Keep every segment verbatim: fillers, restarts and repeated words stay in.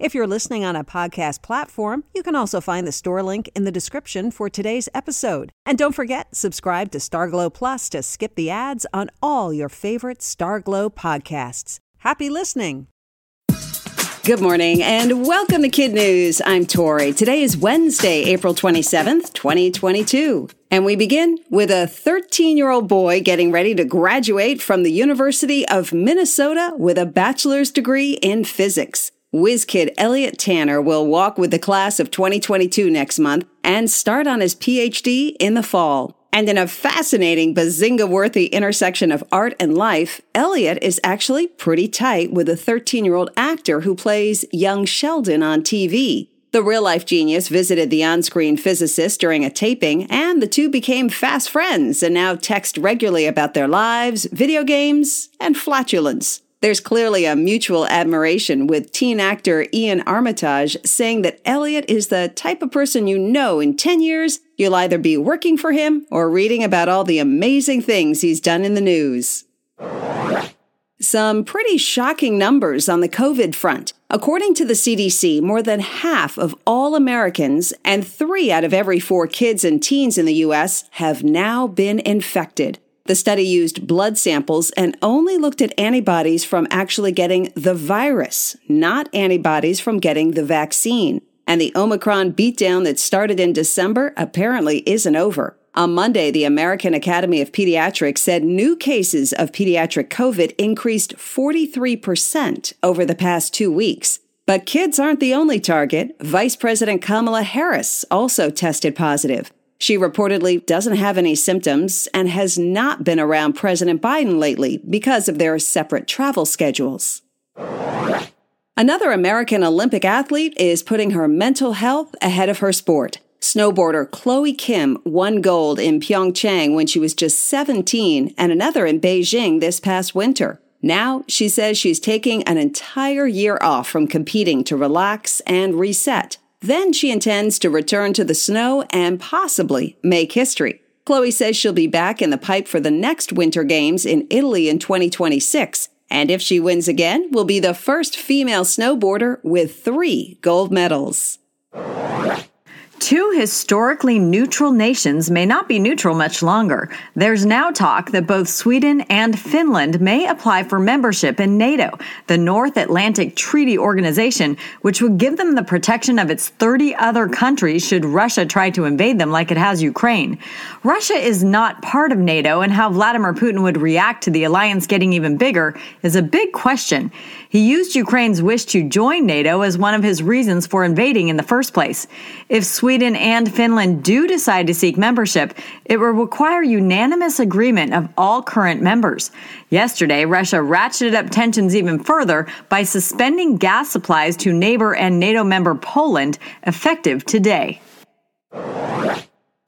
If you're listening on a podcast platform, you can also find the store link in the description for today's episode. And don't forget, subscribe to Starglow Plus to skip the ads on all your favorite Starglow podcasts. Happy listening! Good morning and welcome to Kid News. I'm Tori. Today is Wednesday, April twenty-seventh, twenty twenty-two. And we begin with a thirteen-year-old boy getting ready to graduate from the University of Minnesota with a bachelor's degree in physics. Whiz kid Elliot Tanner will walk with the class of twenty twenty-two next month and start on his P H D in the fall. And in a fascinating, bazinga-worthy intersection of art and life, Elliot is actually pretty tight with a thirteen-year-old actor who plays Young Sheldon on T V. The real-life genius visited the on-screen physicist during a taping, and the two became fast friends and now text regularly about their lives, video games, and flatulence. There's clearly a mutual admiration, with teen actor Ian Armitage saying that Elliot is the type of person you know in ten years, you'll either be working for him or reading about all the amazing things he's done in the news. Some pretty shocking numbers on the COVID front. According to the C D C, more than half of all Americans and three out of every four kids and teens in the U S have now been infected. The study used blood samples and only looked at antibodies from actually getting the virus, not antibodies from getting the vaccine. And the Omicron beatdown that started in December apparently isn't over. On Monday, the American Academy of Pediatrics said new cases of pediatric COVID increased forty-three percent over the past two weeks. But kids aren't the only target. Vice President Kamala Harris also tested positive. She reportedly doesn't have any symptoms and has not been around President Biden lately because of their separate travel schedules. Another American Olympic athlete is putting her mental health ahead of her sport. Snowboarder Chloe Kim won gold in Pyeongchang when she was just seventeen and another in Beijing this past winter. Now, she says she's taking an entire year off from competing to relax and reset. Then she intends to return to the snow and possibly make history. Chloe says she'll be back in the pipe for the next Winter Games in Italy in twenty twenty-six, and if she wins again, will be the first female snowboarder with three gold medals. Two historically neutral nations may not be neutral much longer. There's now talk that both Sweden and Finland may apply for membership in NATO, the North Atlantic Treaty Organization, which would give them the protection of its thirty other countries should Russia try to invade them like it has Ukraine. Russia is not part of NATO, and how Vladimir Putin would react to the alliance getting even bigger is a big question. He used Ukraine's wish to join NATO as one of his reasons for invading in the first place. If Sweden Sweden and Finland do decide to seek membership, it will require unanimous agreement of all current members. Yesterday, Russia ratcheted up tensions even further by suspending gas supplies to neighbor and NATO member Poland, effective today.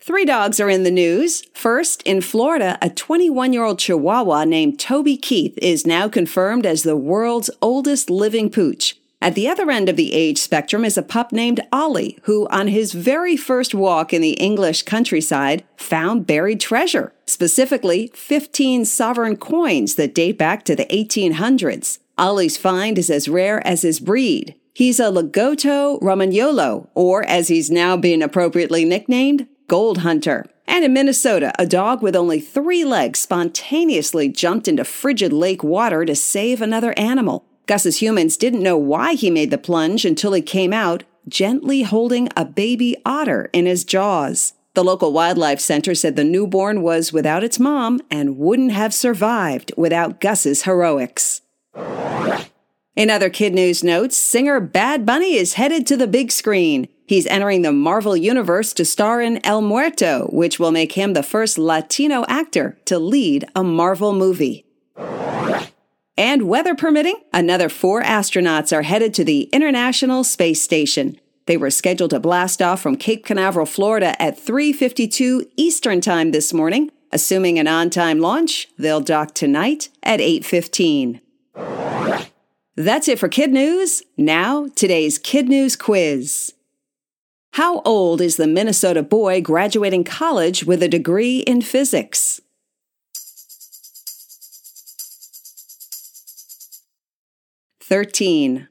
Three dogs are in the news. First, in Florida, a twenty-one-year-old Chihuahua named Toby Keith is now confirmed as the world's oldest living pooch. At the other end of the age spectrum is a pup named Ollie, who, on his very first walk in the English countryside, found buried treasure, specifically fifteen sovereign coins that date back to the eighteen hundreds. Ollie's find is as rare as his breed. He's a Lagotto Romagnolo, or as he's now being appropriately nicknamed, Gold Hunter. And in Minnesota, a dog with only three legs spontaneously jumped into frigid lake water to save another animal. Gus's humans didn't know why he made the plunge until he came out, gently holding a baby otter in his jaws. The local wildlife center said the newborn was without its mom and wouldn't have survived without Gus's heroics. In other Kid News notes, singer Bad Bunny is headed to the big screen. He's entering the Marvel universe to star in El Muerto, which will make him the first Latino actor to lead a Marvel movie. And weather permitting, another four astronauts are headed to the International Space Station. They were scheduled to blast off from Cape Canaveral, Florida at three fifty-two Eastern Time this morning. Assuming an on-time launch, they'll dock tonight at eight fifteen. That's it for Kid News. Now, today's Kid News quiz. How old is the Minnesota boy graduating college with a degree in physics? thirteen.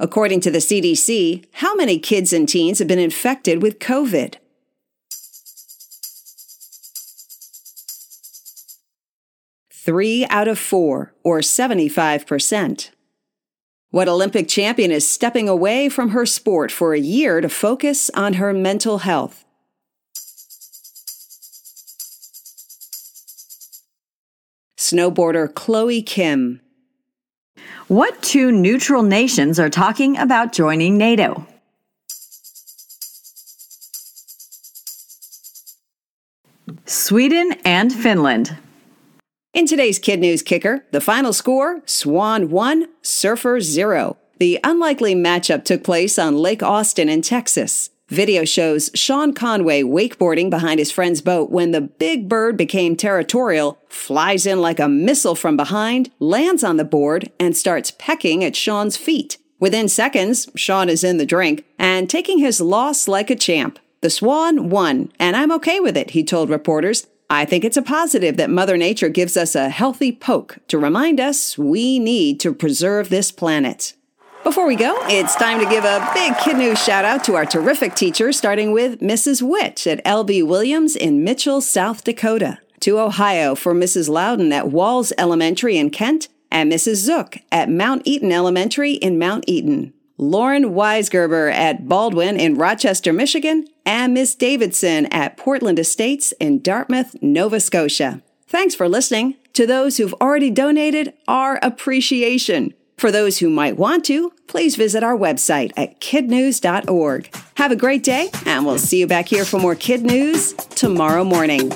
According to the C D C, how many kids and teens have been infected with COVID? Three out of four, or seventy-five percent. What Olympic champion is stepping away from her sport for a year to focus on her mental health? Snowboarder Chloe Kim. What two neutral nations are talking about joining NATO? Sweden and Finland. In today's Kid News Kicker, the final score, Swan one, Surfer zero. The unlikely matchup took place on Lake Austin in Texas. Video shows Sean Conway wakeboarding behind his friend's boat when the big bird became territorial, flies in like a missile from behind, lands on the board, and starts pecking at Sean's feet. Within seconds, Sean is in the drink and taking his loss like a champ. The Swan won, and I'm okay with it, he told reporters. I think it's a positive that Mother Nature gives us a healthy poke to remind us we need to preserve this planet. Before we go, it's time to give a big Kid News shout-out to our terrific teachers, starting with Missus Witch at L B Williams in Mitchell, South Dakota, to Ohio for Missus Loudon at Walls Elementary in Kent, and Missus Zook at Mount Eaton Elementary in Mount Eaton. Lauren Weisgerber at Baldwin in Rochester, Michigan, and Miss Davidson at Portland Estates in Dartmouth, Nova Scotia. Thanks for listening. To those who've already donated, our appreciation. For those who might want to, please visit our website at kid news dot org. Have a great day, and we'll see you back here for more Kid News tomorrow morning.